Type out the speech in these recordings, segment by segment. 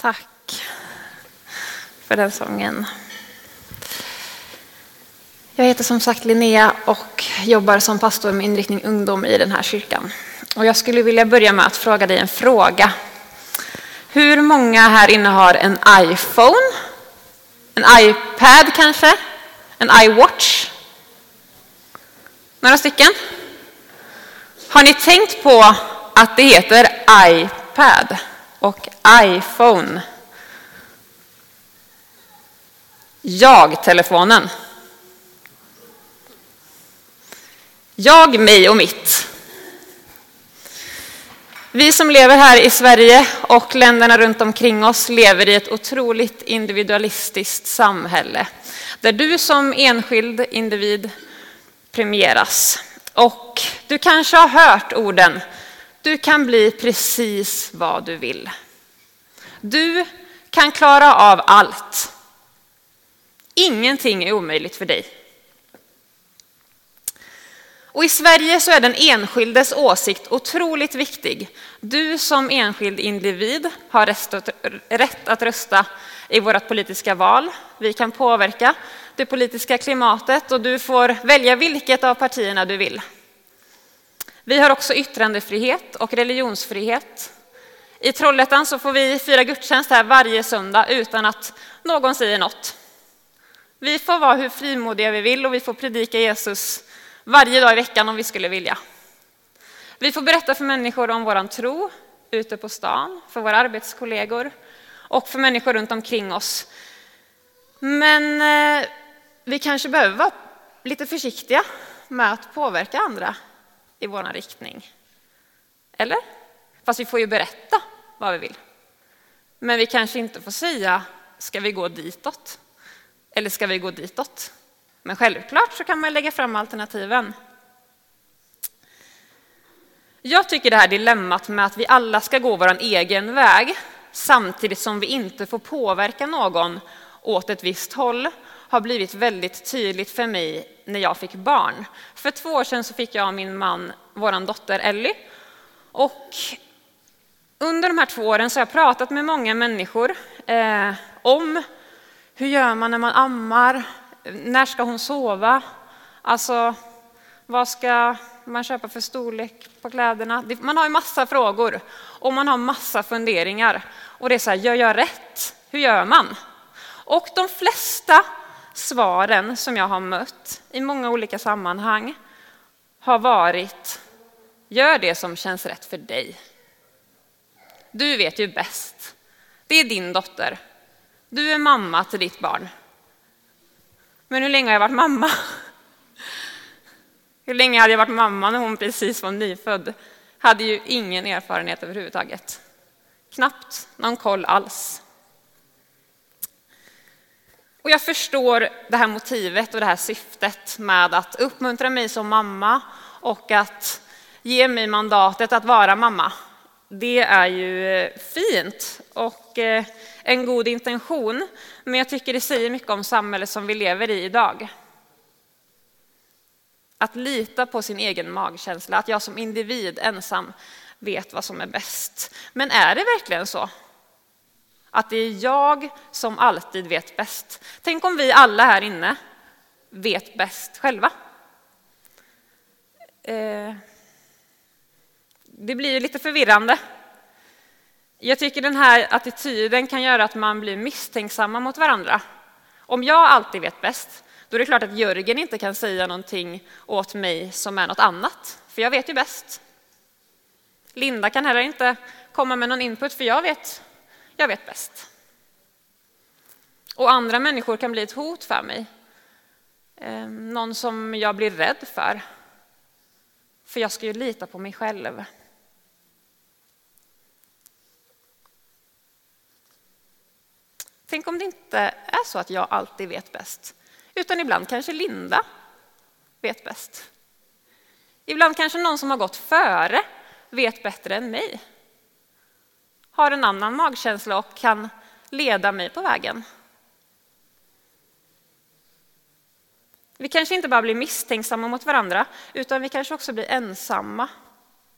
Tack för den sången. Jag heter som sagt Linnea och jobbar som pastor med inriktning ungdom i den här kyrkan. Och jag skulle vilja börja med att fråga dig en fråga. Hur många här inne har en iPhone? En iPad kanske? En iWatch? Några stycken? Har ni tänkt på att det heter iPad och iPhone? Jag-telefonen. Jag, mig och mitt. Vi som lever här i Sverige och länderna runt omkring oss lever i ett otroligt individualistiskt samhälle. Där du som enskild individ premieras. Och du kanske har hört orden: du kan bli precis vad du vill. Du kan klara av allt. Ingenting är omöjligt för dig. Och i Sverige så är den enskildes åsikt otroligt viktig. Du som enskild individ har rätt att rösta i vårt politiska val. Vi kan påverka det politiska klimatet och du får välja vilket av partierna du vill. Vi har också yttrandefrihet och religionsfrihet. I Trollhättan så får vi fira gudstjänst här varje söndag utan att någon säger något. Vi får vara hur frimodiga vi vill och vi får predika Jesus varje dag i veckan om vi skulle vilja. Vi får berätta för människor om våran tro ute på stan, för våra arbetskollegor och för människor runt omkring oss. Men vi kanske behöver vara lite försiktiga med att påverka andra i våran riktning. Eller? Fast vi får ju berätta vad vi vill. Men vi kanske inte får säga, ska vi gå ditåt? Eller ska vi gå ditåt? Men självklart så kan man lägga fram alternativen. Jag tycker det här dilemmat med att vi alla ska gå vår egen väg samtidigt som vi inte får påverka någon åt ett visst håll har blivit väldigt tydligt för mig när jag fick barn. För 2 år sedan så fick jag och min man vår dotter Ellie. Och under de här 2 åren så har jag pratat med många människor om hur gör man när man ammar. När ska hon sova? Alltså, vad ska man köpa för storlek på kläderna? Man har ju massa frågor och man har massa funderingar. Och det är så här, gör jag rätt? Hur gör man? Och de flesta svaren som jag har mött i många olika sammanhang har varit: gör det som känns rätt för dig. Du vet ju bäst. Det är din dotter. Du är mamma till ditt barn. Men hur länge har jag varit mamma? Hur länge hade jag varit mamma när hon precis var nyfödd? Hade ju ingen erfarenhet överhuvudtaget. Knappt någon koll alls. Och jag förstår det här motivet och det här syftet med att uppmuntra mig som mamma och att ge mig mandatet att vara mamma. Det är ju fint och en god intention, men jag tycker det säger mycket om samhället som vi lever i idag. Att lita på sin egen magkänsla, att jag som individ ensam vet vad som är bäst. Men är det verkligen så? Att det är jag som alltid vet bäst. Tänk om vi alla här inne vet bäst själva. Det blir ju lite förvirrande. Jag tycker den här attityden kan göra att man blir misstänksamma mot varandra. Om jag alltid vet bäst, då är det klart att Jörgen inte kan säga någonting åt mig som är något annat. För jag vet ju bäst. Linda kan heller inte komma med någon input, för jag vet bäst. Och andra människor kan bli ett hot för mig. Någon som jag blir rädd för. För jag ska ju lita på mig själv. Tänk om det inte är så att jag alltid vet bäst. Utan ibland kanske Linda vet bäst. Ibland kanske någon som har gått före vet bättre än mig. Har en annan magkänsla och kan leda mig på vägen. Vi kanske inte bara blir misstänksamma mot varandra, utan vi kanske också blir ensamma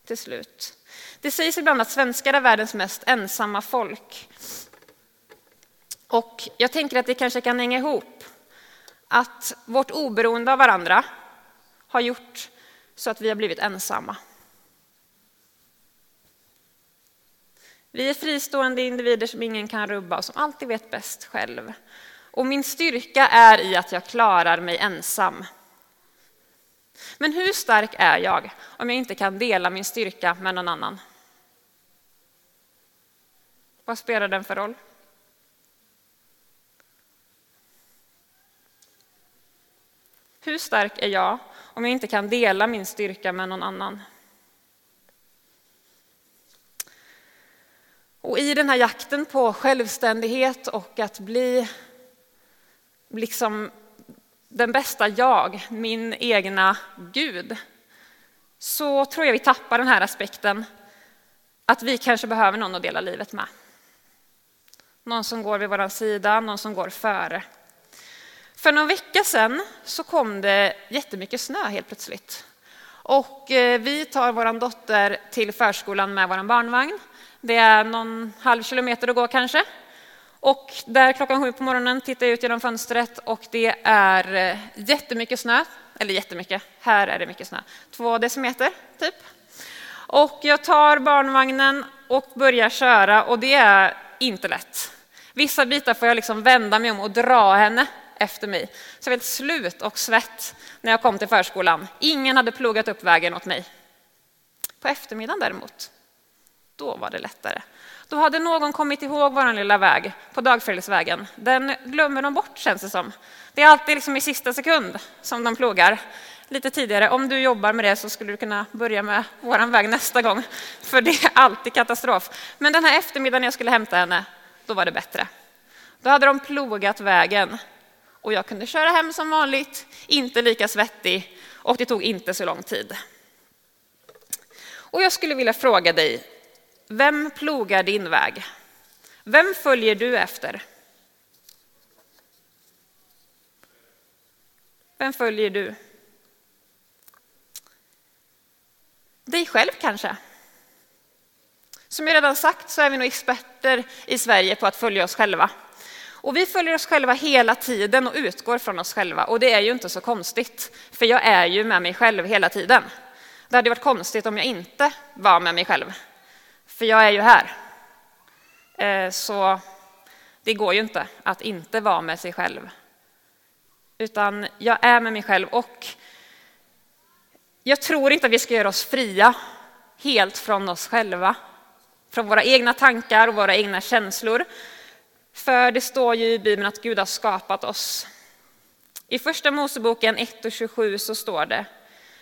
till slut. Det sägs ibland att svenskar är världens mest ensamma folk. Och jag tänker att det kanske kan hänga ihop. Att vårt oberoende av varandra har gjort så att vi har blivit ensamma. Vi är fristående individer som ingen kan rubba och som alltid vet bäst själv. Och min styrka är i att jag klarar mig ensam. Men hur stark är jag om jag inte kan dela min styrka med någon annan? Vad spelar den för roll? Hur stark är jag om jag inte kan dela min styrka med någon annan? Och i den här jakten på självständighet och att bli liksom den bästa jag, min egna Gud, så tror jag vi tappar den här aspekten att vi kanske behöver någon att dela livet med. Någon som går vid vår sida, någon som går före. För någon vecka sedan så kom det jättemycket snö helt plötsligt. Och vi tar vår dotter till förskolan med vår barnvagn. Det är någon halv kilometer att gå kanske. Och där 7:00 på morgonen tittar jag ut genom fönstret och det är jättemycket snö. Eller jättemycket, här är det mycket snö. 2 decimeter typ. Och jag tar barnvagnen och börjar köra och det är inte lätt. Vissa bitar får jag liksom vända mig om och dra henne efter mig. Så jag var helt slut och svett när jag kom till förskolan. Ingen hade plogat upp vägen åt mig. På eftermiddagen däremot, då var det lättare. Då hade någon kommit ihåg vår lilla väg på dagfärdsvägen. Den glömmer de bort känns det som. Det är alltid liksom i sista sekund som de plogar. Lite tidigare, om du jobbar med det så skulle du kunna börja med vår väg nästa gång. För det är alltid katastrof. Men den här eftermiddagen jag skulle hämta henne, då var det bättre. Då hade de plogat vägen. Och jag kunde köra hem som vanligt, inte lika svettig och det tog inte så lång tid. Och jag skulle vilja fråga dig, vem plogar din väg? Vem följer du efter? Vem följer du? Dig själv kanske? Som jag redan sagt så är vi nog experter i Sverige på att följa oss själva. Och vi följer oss själva hela tiden och utgår från oss själva. Och det är ju inte så konstigt, för jag är ju med mig själv hela tiden. Det hade varit konstigt om jag inte var med mig själv. För jag är ju här. Så det går ju inte att inte vara med sig själv. Utan jag är med mig själv. Och jag tror inte att vi ska göra oss fria helt från oss själva. Från våra egna tankar och våra egna känslor. För det står ju i Bibeln att Gud har skapat oss. I första Moseboken 1:27 så står det: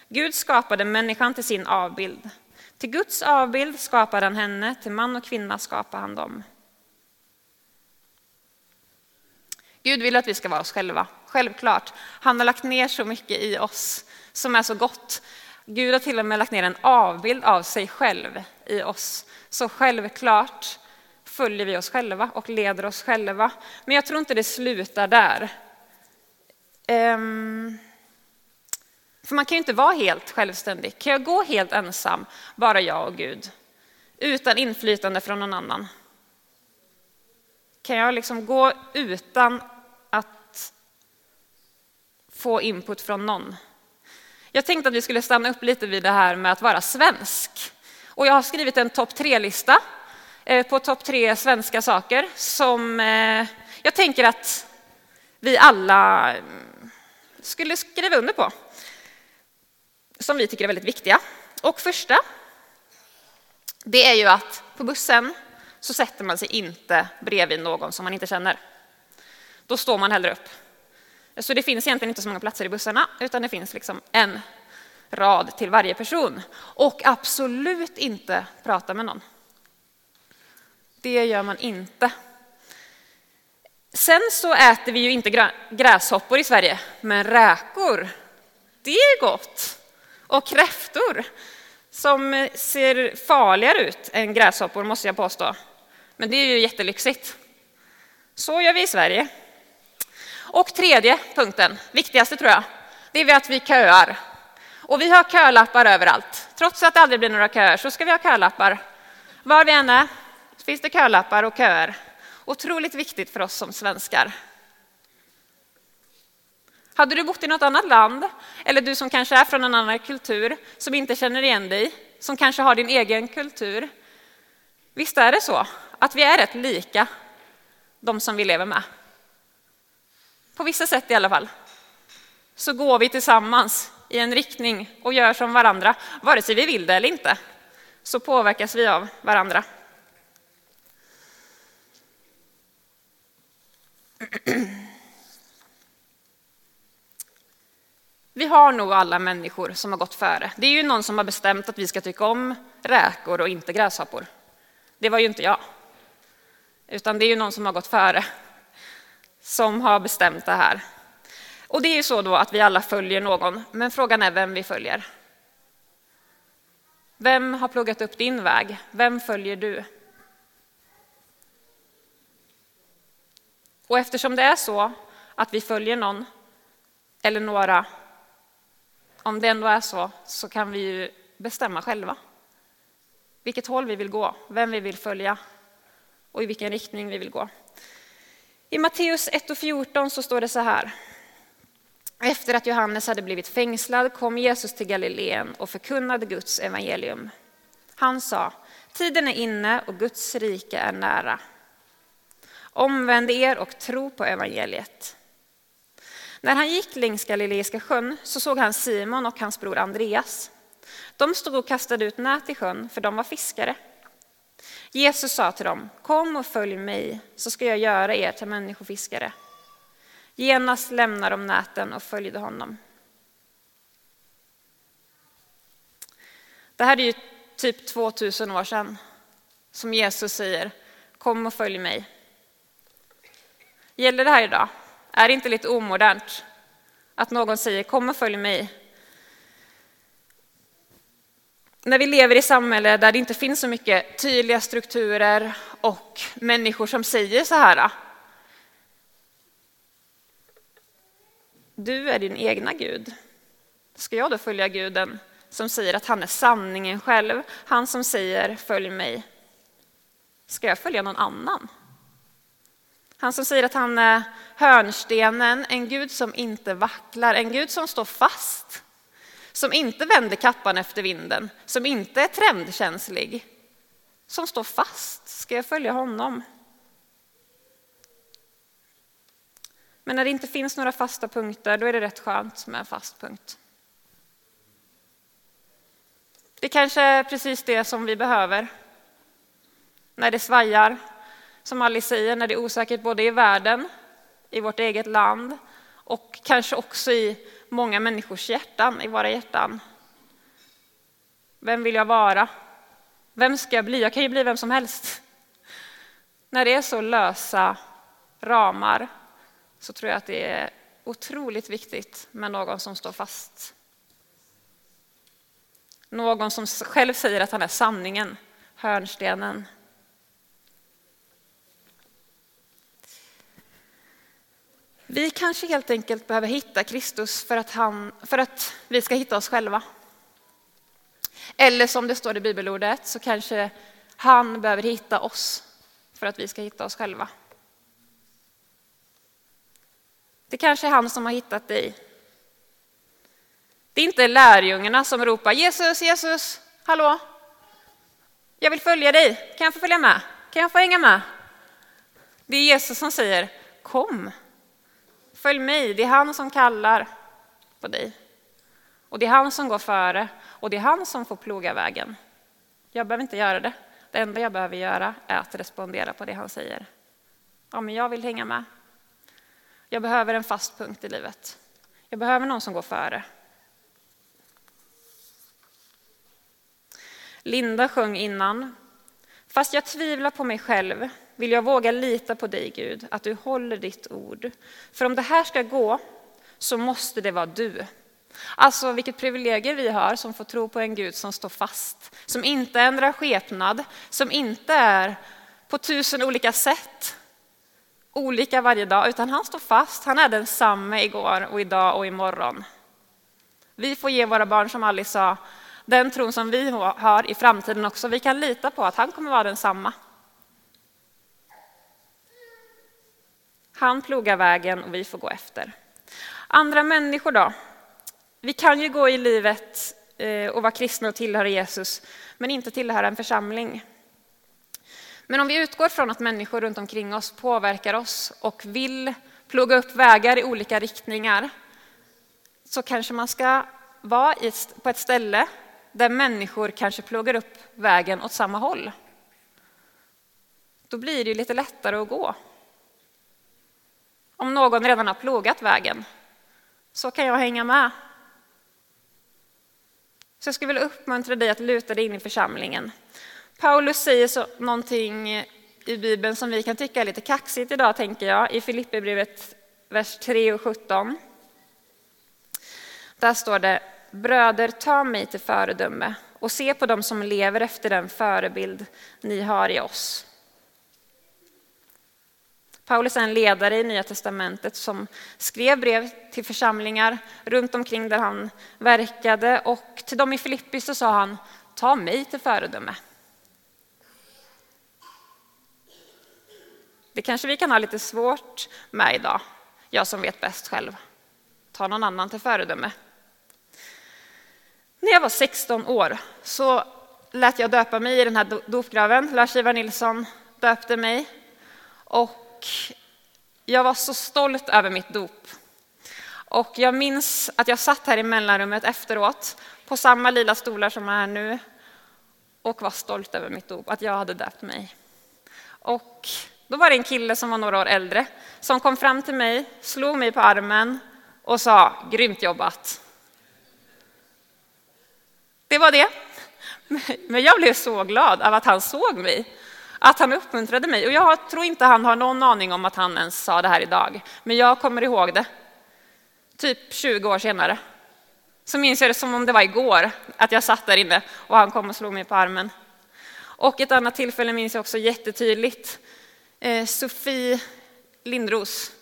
Gud skapade människan till sin avbild. Till Guds avbild skapade han henne, till man och kvinna skapade han dem. Gud vill att vi ska vara oss själva, självklart. Han har lagt ner så mycket i oss som är så gott. Gud har till och med lagt ner en avbild av sig själv i oss. Så självklart följer vi oss själva och leder oss själva. Men jag tror inte det slutar där. För man kan ju inte vara helt självständig. Kan jag gå helt ensam, bara jag och Gud? Utan inflytande från någon annan? Kan jag liksom gå utan att få input från någon? Jag tänkte att vi skulle stanna upp lite vid det här med att vara svensk. Och jag har skrivit en topp 3-lista. På topp 3 svenska saker som jag tänker att vi alla skulle skriva under på. Som vi tycker är väldigt viktiga. Och första, det är ju att på bussen så sätter man sig inte bredvid någon som man inte känner. Då står man hellre upp. Så det finns egentligen inte så många platser i bussarna utan det finns liksom en rad till varje person. Och absolut inte prata med någon. Det gör man inte. Sen så äter vi ju inte gräshoppor i Sverige. Men räkor, det är gott. Och kräftor som ser farligare ut än gräshoppor måste jag påstå. Men det är ju jättelyxigt. Så gör vi i Sverige. Och tredje punkten, viktigaste tror jag, det är att vi köar. Och vi har kölappar överallt. Trots att det aldrig blir några köer så ska vi ha kölappar. Var vi än är. Finns det kölappar och köer. Otroligt viktigt för oss som svenskar. Hade du bott i något annat land, eller du som kanske är från en annan kultur, som inte känner igen dig, som kanske har din egen kultur. Visst är det så att vi är rätt lika de som vi lever med. På vissa sätt i alla fall. Så går vi tillsammans i en riktning och gör som varandra, vare sig vi vill det eller inte. Så påverkas vi av varandra. Vi har nog alla människor som har gått före. Det är ju någon som har bestämt att vi ska tycka om räkor och inte gräshoppor. Det var ju inte jag. Utan det är ju någon som har gått före. Som har bestämt det här. Och det är ju så då att vi alla följer någon. Men frågan är vem vi följer. Vem har pluggat upp din väg? Vem följer du? Och eftersom det är så att vi följer någon eller några, om det ändå är så, så kan vi ju bestämma själva vilket håll vi vill gå, vem vi vill följa och i vilken riktning vi vill gå. I Matteus 1:14 så står det så här. Efter att Johannes hade blivit fängslad kom Jesus till Galileen och förkunnade Guds evangelium. Han sa, tiden är inne och Guds rike är nära. Omvänd er och tro på evangeliet. När han gick längs Galileiska sjön så såg han Simon och hans bror Andreas. De stod och kastade ut nät i sjön för de var fiskare. Jesus sa till dem, kom och följ mig så ska jag göra er till människofiskare. Genast lämnade de näten och följde honom. Det här är ju typ 2000 år sedan som Jesus säger, kom och följ mig. Gäller det här idag? Är det inte lite omodernt att någon säger, kom och följ mig? När vi lever i samhälle där det inte finns så mycket tydliga strukturer och människor som säger så här. Du är din egna Gud. Ska jag då följa Guden som säger att han är sanningen själv? Han som säger, följ mig. Ska jag följa någon annan? Han som säger att han är hörnstenen, en Gud som inte vacklar, en Gud som står fast, som inte vänder kappan efter vinden, som inte är trendkänslig, som står fast. Ska jag följa honom? Men när det inte finns några fasta punkter, då är det rätt skönt med en fast punkt. Det kanske är precis det som vi behöver. När det svajar. Som Ellie säger, när det är osäkert både i världen, i vårt eget land och kanske också i många människors hjärtan, i våra hjärtan. Vem vill jag vara? Vem ska jag bli? Jag kan ju bli vem som helst. När det är så lösa ramar så tror jag att det är otroligt viktigt med någon som står fast. Någon som själv säger att han är sanningen, hörnstenen. Vi kanske helt enkelt behöver hitta Kristus för att vi ska hitta oss själva. Eller som det står i bibelordet så kanske han behöver hitta oss för att vi ska hitta oss själva. Det kanske är han som har hittat dig. Det är inte lärjungarna som ropar Jesus, Jesus, hallå. Jag vill följa dig, kan jag få följa med? Kan jag få hänga med? Det är Jesus som säger kom. Följ mig, det är han som kallar på dig. Och det är han som går före. Och det är han som får ploga vägen. Jag behöver inte göra det. Det enda jag behöver göra är att respondera på det han säger. Ja, men jag vill hänga med. Jag behöver en fast punkt i livet. Jag behöver någon som går före. Linda sjöng innan. Fast jag tvivlar på mig själv. Vill jag våga lita på dig, Gud, att du håller ditt ord. För om det här ska gå så måste det vara du. Alltså vilket privilegium vi har som får tro på en Gud som står fast. Som inte ändrar skepnad. Som inte är på 1000 olika sätt. Olika varje dag. Utan han står fast. Han är densamme igår och idag och imorgon. Vi får ge våra barn, som Ellie sa, den tron som vi har i framtiden också. Vi kan lita på att han kommer vara densamma. Han plogar vägen och vi får gå efter. Andra människor då? Vi kan ju gå i livet och vara kristna och tillhöra Jesus, men inte tillhöra en församling. Men om vi utgår från att människor runt omkring oss påverkar oss och vill plugga upp vägar i olika riktningar, så kanske man ska vara på ett ställe där människor kanske pluggar upp vägen åt samma håll. Då blir det ju lite lättare att gå. Om någon redan har plogat vägen så kan jag hänga med. Så jag skulle vilja uppmuntra dig att luta dig in i församlingen. Paulus säger så, någonting i Bibeln som vi kan tycka är lite kaxigt idag, tänker jag. I Filipperbrevet vers 3 och 17. Där står det: bröder, ta mig till föredöme och se på dem som lever efter den förebild ni har i oss. Paulus är en ledare i Nya testamentet som skrev brev till församlingar runt omkring där han verkade. Och till dem i Filippi så sa han: ta mig till föredöme. Det kanske vi kan ha lite svårt med idag. Jag som vet bäst själv. Ta någon annan till föredöme. När jag var 16 år så lät jag döpa mig i den här dopgraven. Lars-Göran Nilsson döpte mig. Och jag var så stolt över mitt dop. Och jag minns att jag satt här i mellanrummet efteråt på samma lila stolar som jag är nu och var stolt över mitt dop, att jag hade döpt mig. Och då var det en kille som var några år äldre som kom fram till mig, slog mig på armen och sa: grymt jobbat. Det var det. Men jag blev så glad av att han såg mig. Att han uppmuntrade mig. Och jag tror inte han har någon aning om att han ens sa det här idag. Men jag kommer ihåg det. Typ 20 år senare. Så minns jag det som om det var igår. Att jag satt där inne och han kom och slog mig på armen. Och ett annat tillfälle minns jag också jättetydligt. Sofie Lindros.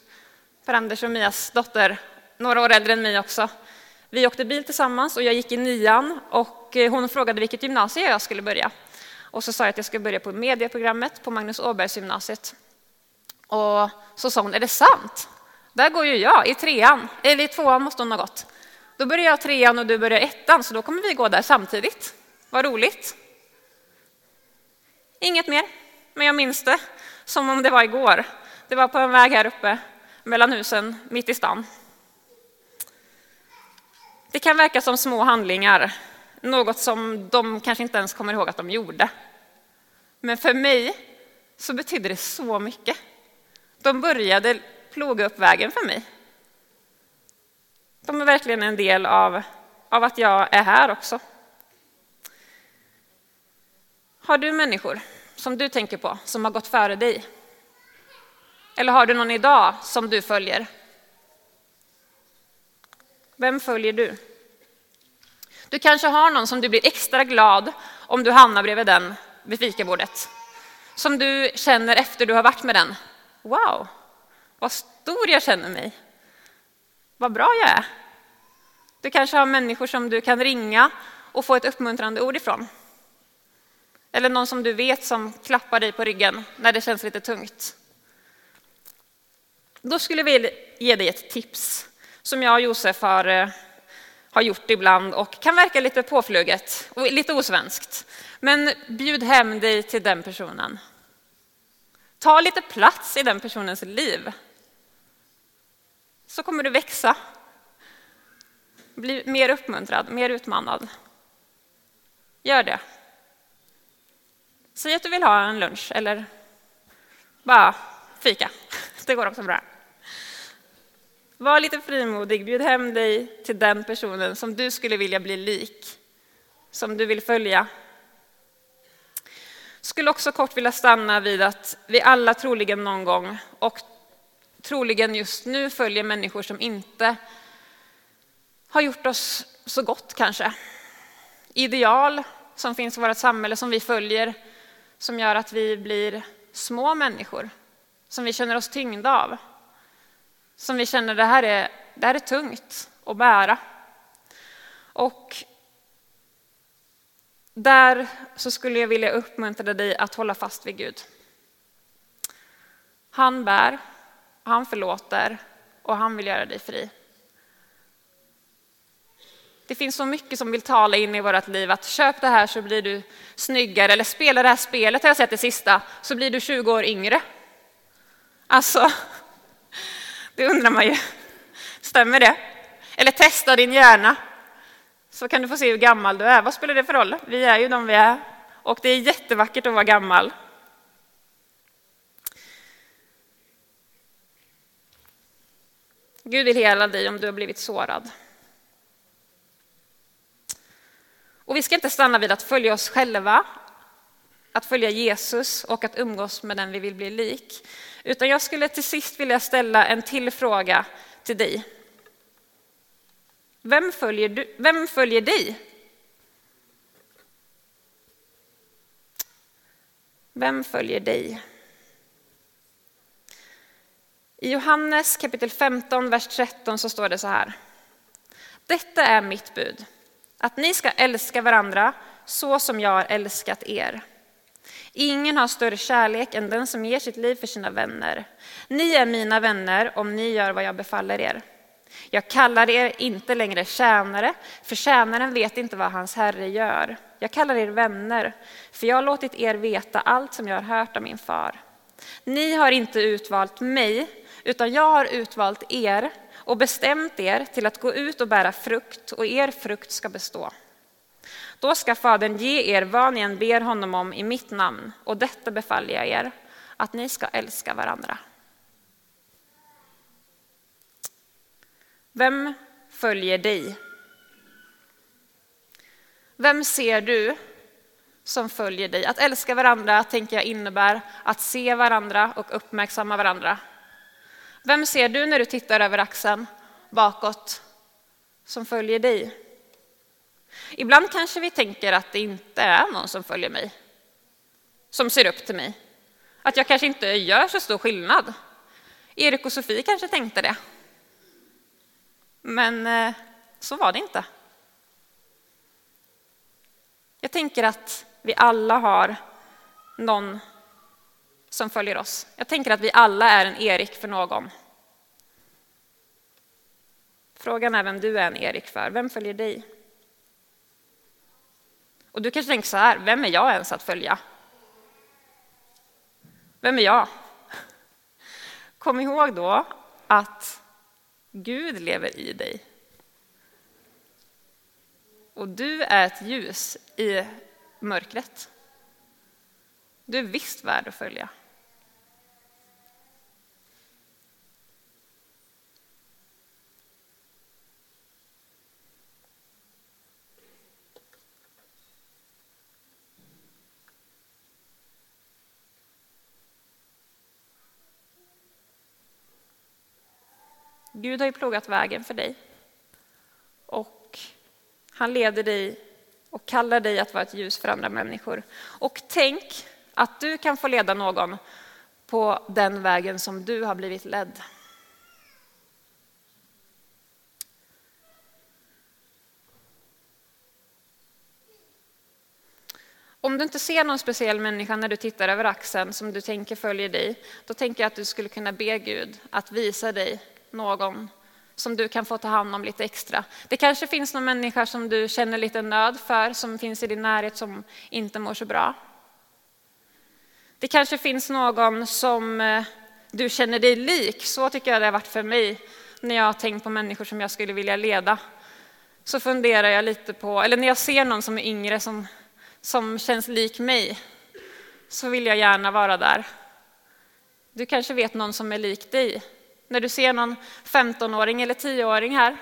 Per Anders och Mias dotter. Några år äldre än mig också. Vi åkte bil tillsammans och jag gick i 9:an. Och hon frågade vilket gymnasium jag skulle börja. Och så sa jag att jag skulle börja på medieprogrammet på Magnus Åbergs gymnasiet. Och så sa hon: är det sant? Där går ju jag, i 3:an. Eller i 2:an måste hon ha gått. Då börjar jag 3:an och du börjar 1:an, så då kommer vi gå där samtidigt. Vad roligt. Inget mer, men jag minns det som om det var igår. Det var på en väg här uppe, mellan husen, mitt i stan. Det kan verka som små handlingar. Något som de kanske inte ens kommer ihåg att de gjorde. Men för mig så betyder det så mycket. De började ploga upp vägen för mig. De är verkligen en del av att jag är här också. Har du människor som du tänker på som har gått före dig? Eller har du någon idag som du följer? Vem följer du? Du kanske har någon som du blir extra glad om du hamnar bredvid den vid fikabordet. Som du känner efter du har varit med den. Wow, vad stor jag känner mig. Vad bra jag är. Du kanske har människor som du kan ringa och få ett uppmuntrande ord ifrån. Eller någon som du vet som klappar dig på ryggen när det känns lite tungt. Då skulle vi ge dig ett tips som jag och Josef har gjort ibland och kan verka lite påfluget och lite osvenskt. Men bjud hem dig till den personen. Ta lite plats i den personens liv. Så kommer du växa. Bli mer uppmuntrad, mer utmanad. Gör det. Säg att du vill ha en lunch eller bara fika. Det går också bra. Var lite frimodig, bjud hem dig till den personen som du skulle vilja bli lik, som du vill följa. Skulle också kort vilja stanna vid att vi alla troligen någon gång och troligen just nu följer människor som inte har gjort oss så gott kanske. Ideal som finns i vårt samhälle som vi följer som gör att vi blir små människor som vi känner oss tyngda av. Som vi känner det här är tungt att bära. Och där så skulle jag vilja uppmuntra dig att hålla fast vid Gud. Han bär, Och han förlåter och han vill göra dig fri. Det finns så mycket som vill tala in i vårt liv att köp det här så blir du snyggare, eller spela det här spelet, har jag sett det sista, så blir du 20 år yngre. Alltså, det undrar man ju. Stämmer det? Eller testa din hjärna så kan du få se hur gammal du är. Vad spelar det för roll? Vi är ju de vi är. Och det är jättevackert att vara gammal. Gud vill hela dig om du har blivit sårad. Och vi ska inte stanna vid att följa oss själva, att följa Jesus och att umgås med den vi vill bli lik. Utan jag skulle till sist vilja ställa en till fråga till dig. Vem följer dig? Vem följer dig? I Johannes kapitel 15, vers 13 så står det så här. Detta är mitt bud, att ni ska älska varandra så som jag har älskat er. Ingen har större kärlek än den som ger sitt liv för sina vänner. Ni är mina vänner om ni gör vad jag befaller er. Jag kallar er inte längre tjänare, för tjänaren vet inte vad hans herre gör. Jag kallar er vänner, för jag har låtit er veta allt som jag har hört av min far. Ni har inte utvalt mig, utan jag har utvalt er och bestämt er till att gå ut och bära frukt, och er frukt ska bestå. Då ska Fadern ge er vad ni än ber honom om i mitt namn, och detta befaller jag er, att ni ska älska varandra. Vem följer dig? Vem ser du som följer dig? Att älska varandra tänker jag innebär att se varandra och uppmärksamma varandra. Vem ser du när du tittar över axeln bakåt som följer dig? Ibland kanske vi tänker att det inte är någon som följer mig, som ser upp till mig. Att jag kanske inte gör så stor skillnad. Erik och Sofie kanske tänkte det. Men så var det inte. Jag tänker att vi alla har någon som följer oss. Jag tänker att vi alla är en Erik för någon. Frågan är vem du är en Erik för. Vem följer dig? Och du kanske tänker så här, vem är jag ens att följa? Vem är jag? Kom ihåg då att Gud lever i dig. Och du är ett ljus i mörkret. Du är visst värd att följa. Gud har ju plogat vägen för dig. Och han leder dig och kallar dig att vara ett ljus för andra människor. Och tänk att du kan få leda någon på den vägen som du har blivit ledd. Om du inte ser någon speciell människa när du tittar över axeln som du tänker följer dig, då tänker jag att du skulle kunna be Gud att visa dig någon som du kan få ta hand om lite extra. Det kanske finns någon människa som du känner lite nöd för, som finns i din närhet som inte mår så bra. Det kanske finns någon som du känner dig lik. Så tycker jag det har varit för mig när jag har tänkt på människor som jag skulle vilja leda. Så funderar jag lite på, eller när jag ser någon som är yngre som känns lik mig, så vill jag gärna vara där. Du kanske vet någon som är lik dig. När du ser någon 15-åring eller 10-åring här,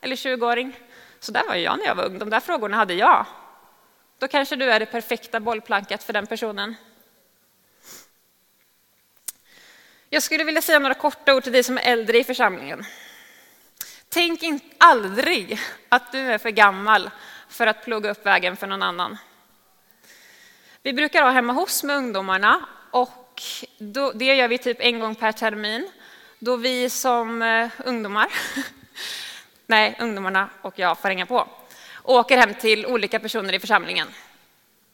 eller 20-åring, så där var jag när jag var ung, de där frågorna hade jag. Då kanske du är det perfekta bollplanket för den personen. Jag skulle vilja säga några korta ord till dig som är äldre i församlingen. Tänk aldrig att du är för gammal för att plugga upp vägen för någon annan. Vi brukar ha hemma hos med ungdomarna, och det gör vi typ en gång per termin. Då vi som ungdomarna och jag får hänga på, åker hem till olika personer i församlingen.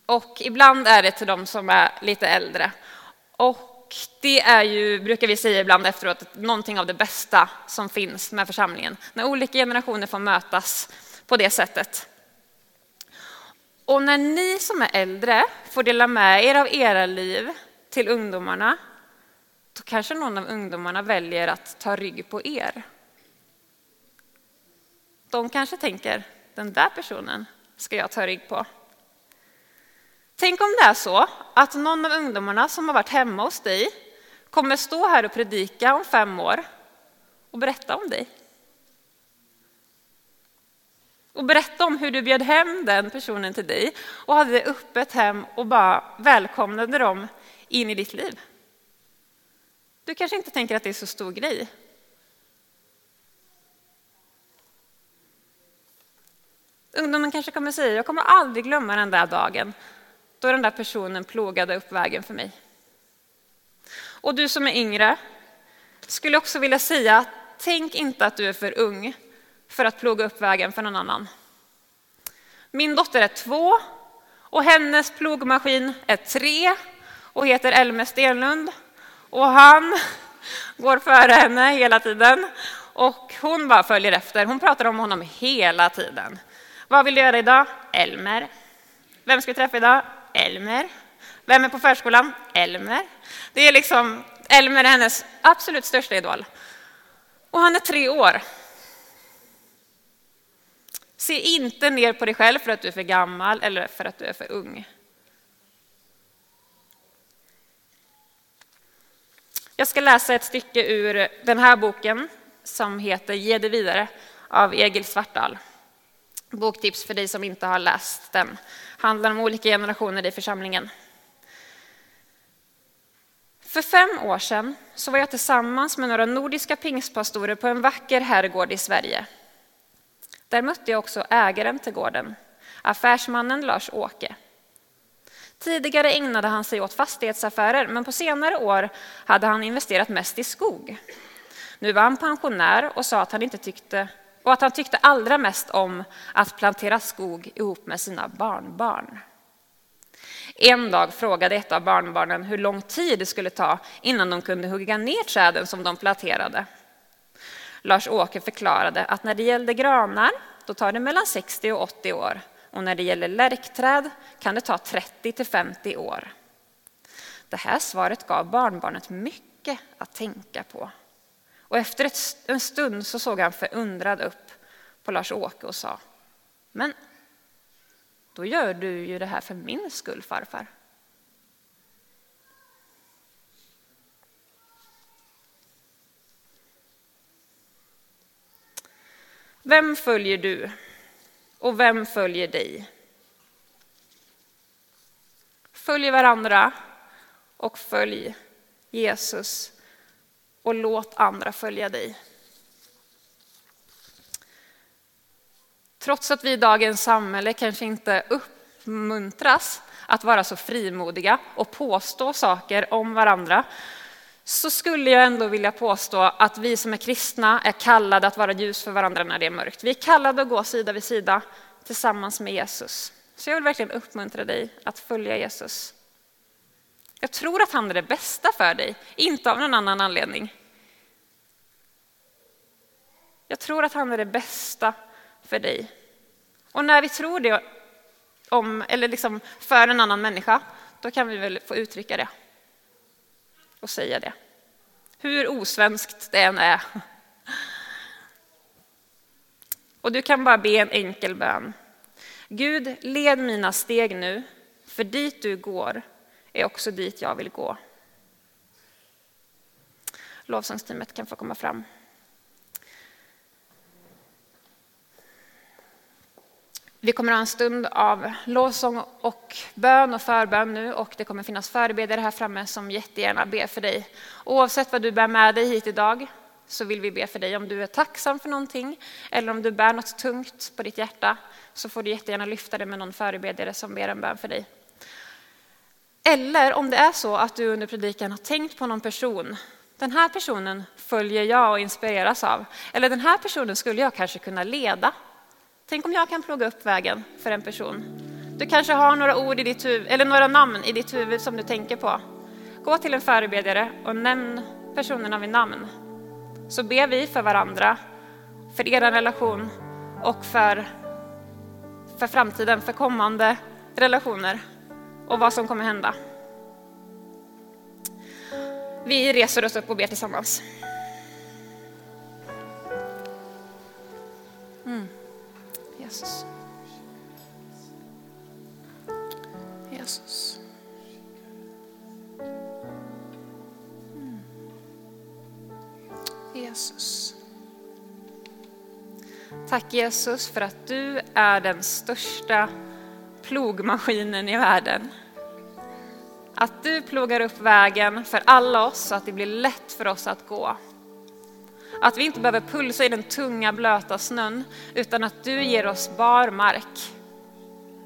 Och ibland är det till de som är lite äldre. Och Och det är ju, brukar vi säga ibland efteråt, någonting av det bästa som finns med församlingen. När olika generationer får mötas på det sättet. Och när ni som är äldre får dela med er av era liv till ungdomarna, då kanske någon av ungdomarna väljer att ta rygg på er. De kanske tänker, den där personen ska jag ta rygg på. Tänk om det är så att någon av ungdomarna som har varit hemma hos dig kommer stå här och predika om 5 år och berätta om dig. Och berätta om hur du bjöd hem den personen till dig och hade öppet hem och bara välkomnade dem in i ditt liv. Du kanske inte tänker att det är så stor grej. Ungdomen kanske kommer säga, jag kommer aldrig glömma den där dagen då den där personen plågade upp vägen för mig. Och du som är yngre skulle också vilja säga, tänk inte att du är för ung för att plåga upp vägen för någon annan. Min dotter är 2 och hennes plogmaskin är 3 och heter Elme Stjernlund. Och han går före henne hela tiden och hon bara följer efter. Hon pratar om honom hela tiden. Vad vill du göra idag? Elmer. Vem ska vi träffa idag? Elmer. Vem är på förskolan? Elmer. Det är liksom, Elmer är hennes absolut största idol. Och han är 3 år. Se inte ner på dig själv för att du är för gammal eller för att du är för ung. Jag ska läsa ett stycke ur den här boken som heter Ge det vidare av Egil Svarthall. Boktips för dig som inte har läst den. Handlar om olika generationer i församlingen. För 5 år sedan så var jag tillsammans med några nordiska pingstpastorer på en vacker herrgård i Sverige. Där mötte jag också ägaren till gården, affärsmannen Lars Åke. Tidigare ägnade han sig åt fastighetsaffärer, men på senare år hade han investerat mest i skog. Nu var han pensionär och sa att han inte tyckte, och att han tyckte allra mest om att plantera skog ihop med sina barnbarn. En dag frågade ett av barnbarnen hur lång tid det skulle ta innan de kunde hugga ner träden som de planterade. Lars-Åke förklarade att när det gällde granar, då tar det mellan 60 och 80 år. Och när det gäller lärkträd kan det ta 30 till 50 år. Det här svaret gav barnbarnet mycket att tänka på. Och efter en stund så såg han förundrad upp på Lars-Åke och sa: men då gör du ju det här för min skull, farfar. Vem följer du? Och vem följer dig? Följ varandra och följ Jesus och låt andra följa dig. Trots att vi i dagens samhälle kanske inte uppmuntras att vara så frimodiga och påstå saker om varandra, så skulle jag ändå vilja påstå att vi som är kristna är kallade att vara ljus för varandra när det är mörkt. Vi är kallade att gå sida vid sida tillsammans med Jesus. Så jag vill verkligen uppmuntra dig att följa Jesus. Jag tror att han är det bästa för dig, inte av någon annan anledning. Jag tror att han är det bästa för dig. Och när vi tror det om, eller liksom för en annan människa, då kan vi väl få uttrycka det. Och säga det. Hur osvenskt det än är. Och du kan bara be en enkel bön. Gud, led mina steg nu, för dit du går är också dit jag vill gå. Lovsångsteamet kan få komma fram. Vi kommer ha en stund av lovsång och bön och förbön nu, och det kommer finnas förebedjare här framme som jättegärna ber för dig. Oavsett vad du bär med dig hit idag så vill vi be för dig. Om du är tacksam för någonting eller om du bär något tungt på ditt hjärta, så får du jättegärna lyfta det med någon förebedjare som ber en bön för dig. Eller om det är så att du under predikan har tänkt på någon person. Den här personen följer jag och inspireras av. Eller den här personen skulle jag kanske kunna leda. Tänk om jag kan plåga upp vägen för en person. Du kanske har några ord i ditt huvud, eller några namn i ditt huvud som du tänker på. Gå till en förebedjare och nämn personerna vid namn. Så ber vi för varandra, för er relation och för framtiden, för kommande relationer och vad som kommer hända. Vi reser oss upp och ber tillsammans. Jesus. Jesus. Jesus. Tack Jesus för att du är den största plogmaskinen i världen. Att du plogar upp vägen för alla oss så att det blir lätt för oss att gå. Att vi inte behöver pulsa i den tunga blöta snön utan att du ger oss bar mark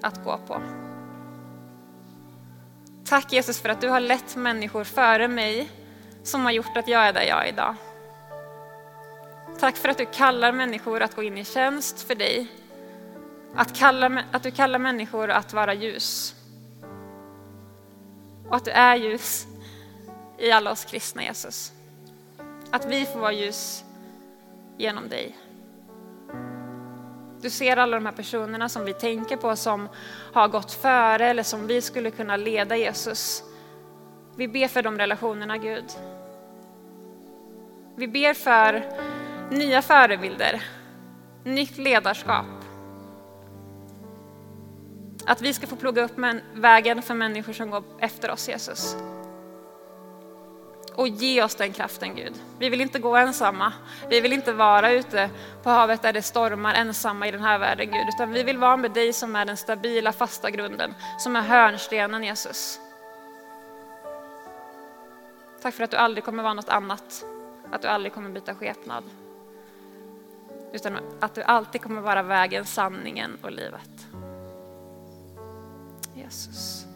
att gå på. Tack Jesus för att du har lett människor före mig som har gjort att jag är där jag är idag. Tack för att du kallar människor att gå in i tjänst för dig. Att du kallar människor att vara ljus. Och att du är ljus i alla oss kristna, Jesus. Att vi får vara ljus genom dig. Du ser alla de här personerna som vi tänker på som har gått före eller som vi skulle kunna leda, Jesus. Vi ber för de relationerna, Gud. Vi ber för nya förebilder, nytt ledarskap. Att vi ska få plugga upp vägen för människor som går efter oss, Jesus. Och ge oss den kraften, Gud. Vi vill inte gå ensamma. Vi vill inte vara ute på havet där det stormar ensamma i den här världen, Gud. Utan vi vill vara med dig som är den stabila, fasta grunden. Som är hörnstenen, Jesus. Tack för att du aldrig kommer vara något annat. Att du aldrig kommer byta skepnad. Utan att du alltid kommer vara vägen, sanningen och livet. Jesus.